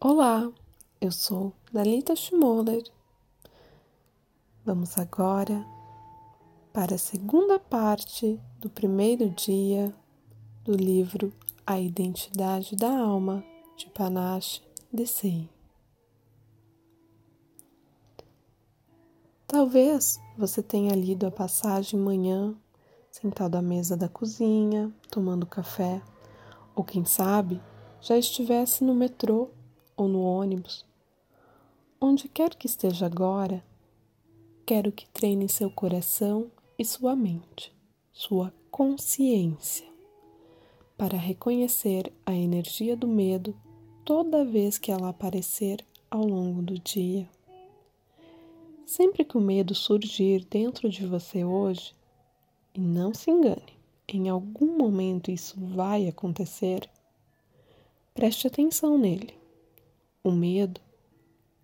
Olá, eu sou Dalita Schmoller. Vamos agora para a segunda parte do primeiro dia do livro A Identidade da Alma, de Panache D.C. Talvez você tenha lido a passagem manhã, sentado à mesa da cozinha, tomando café, ou quem sabe, já estivesse no metrô ou no ônibus. Onde quer que esteja agora, quero que treine seu coração e sua mente, sua consciência, para reconhecer a energia do medo toda vez que ela aparecer ao longo do dia. Sempre que o medo surgir dentro de você hoje, e não se engane, em algum momento isso vai acontecer, preste atenção nele. O medo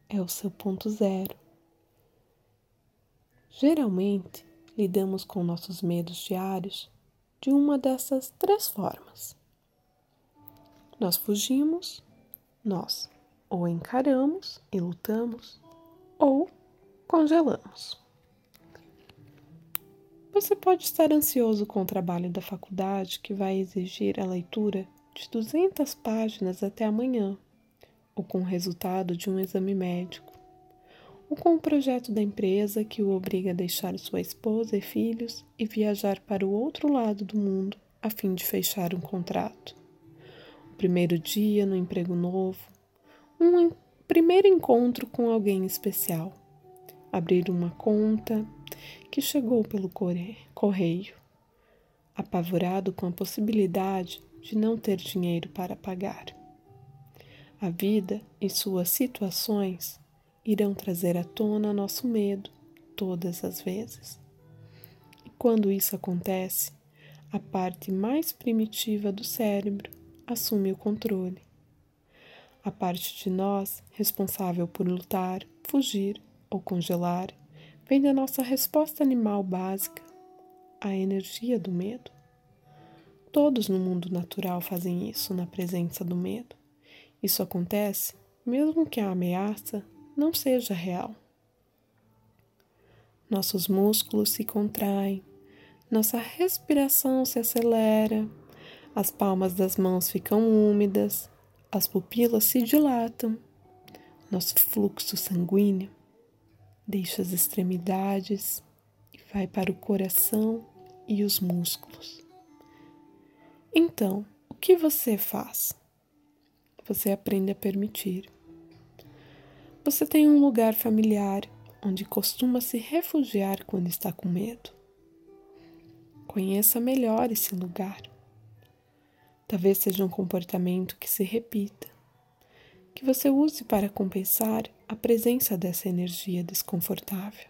é o seu ponto zero. Geralmente, lidamos com nossos medos diários de uma dessas três formas. Nós fugimos, nós ou encaramos e lutamos, ou congelamos. Você pode estar ansioso com o trabalho da faculdade que vai exigir a leitura de 200 páginas até amanhã, ou com o resultado de um exame médico, ou com o projeto da empresa que o obriga a deixar sua esposa e filhos e viajar para o outro lado do mundo a fim de fechar um contrato, o primeiro dia no emprego novo, um primeiro encontro com alguém especial, abrir uma conta que chegou pelo correio, apavorado com a possibilidade de não ter dinheiro para pagar. A vida e suas situações irão trazer à tona nosso medo todas as vezes. E quando isso acontece, a parte mais primitiva do cérebro assume o controle. A parte de nós responsável por lutar, fugir ou congelar vem da nossa resposta animal básica, a energia do medo. Todos no mundo natural fazem isso na presença do medo. Isso acontece mesmo que a ameaça não seja real. Nossos músculos se contraem, nossa respiração se acelera, as palmas das mãos ficam úmidas, as pupilas se dilatam, nosso fluxo sanguíneo deixa as extremidades e vai para o coração e os músculos. Então, o que você faz? Você aprende a permitir. Você tem um lugar familiar onde costuma se refugiar quando está com medo. Conheça melhor esse lugar. Talvez seja um comportamento que se repita, que você use para compensar a presença dessa energia desconfortável.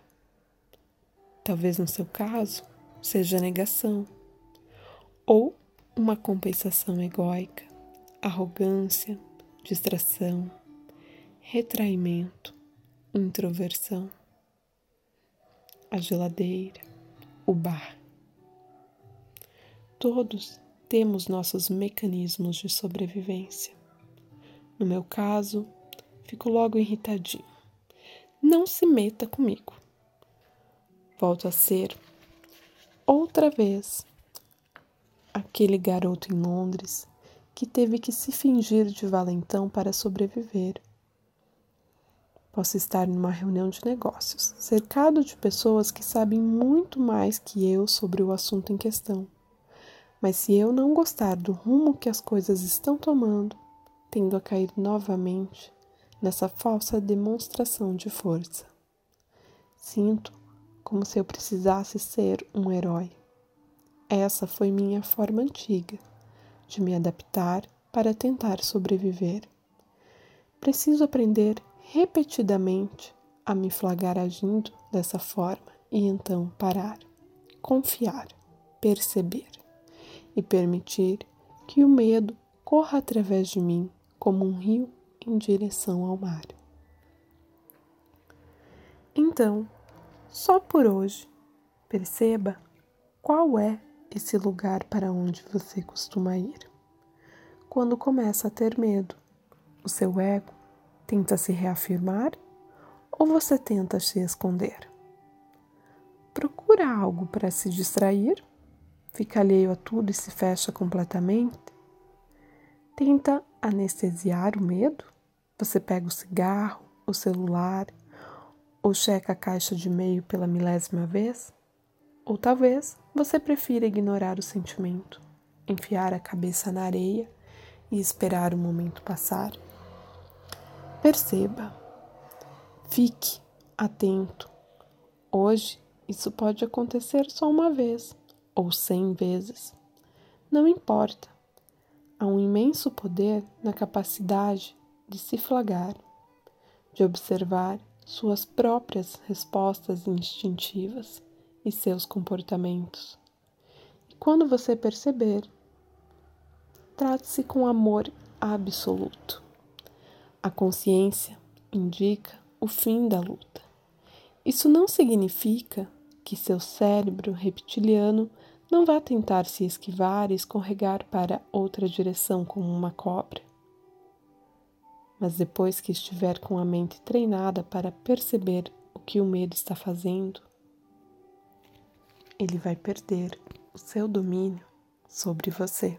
Talvez no seu caso seja negação ou uma compensação egóica. Arrogância, distração, retraimento, introversão, a geladeira, o bar. Todos temos nossos mecanismos de sobrevivência. No meu caso, fico logo irritadinho. Não se meta comigo. Volto a ser, outra vez, aquele garoto em Londres que teve que se fingir de valentão para sobreviver. Posso estar numa reunião de negócios, cercado de pessoas que sabem muito mais que eu sobre o assunto em questão. Mas se eu não gostar do rumo que as coisas estão tomando, tendo a cair novamente nessa falsa demonstração de força. Sinto como se eu precisasse ser um herói. Essa foi minha forma antiga de me adaptar para tentar sobreviver. Preciso aprender repetidamente a me flagrar agindo dessa forma e então parar, confiar, perceber e permitir que o medo corra através de mim como um rio em direção ao mar. Então, só por hoje, perceba qual é esse lugar para onde você costuma ir. Quando começa a ter medo, o seu ego Tenta se reafirmar ou você tenta se esconder? Procura algo para se distrair? Fica alheio a tudo e se fecha completamente? Tenta anestesiar o medo? Você pega o cigarro, o celular ou checa a caixa de e-mail pela 1000ª vez? Ou talvez você prefira ignorar o sentimento, enfiar a cabeça na areia e esperar o momento passar? Perceba, fique atento. Hoje, isso pode acontecer só uma vez ou 100 vezes. Não importa. Há um imenso poder na capacidade de se flagrar, de observar suas próprias respostas instintivas e seus comportamentos. E quando você perceber, trate-se com amor absoluto. A consciência indica o fim da luta. Isso não significa que seu cérebro reptiliano não vá tentar se esquivar e escorregar para outra direção como uma cobra. Mas depois que estiver com a mente treinada para perceber o que o medo está fazendo, ele vai perder o seu domínio sobre você.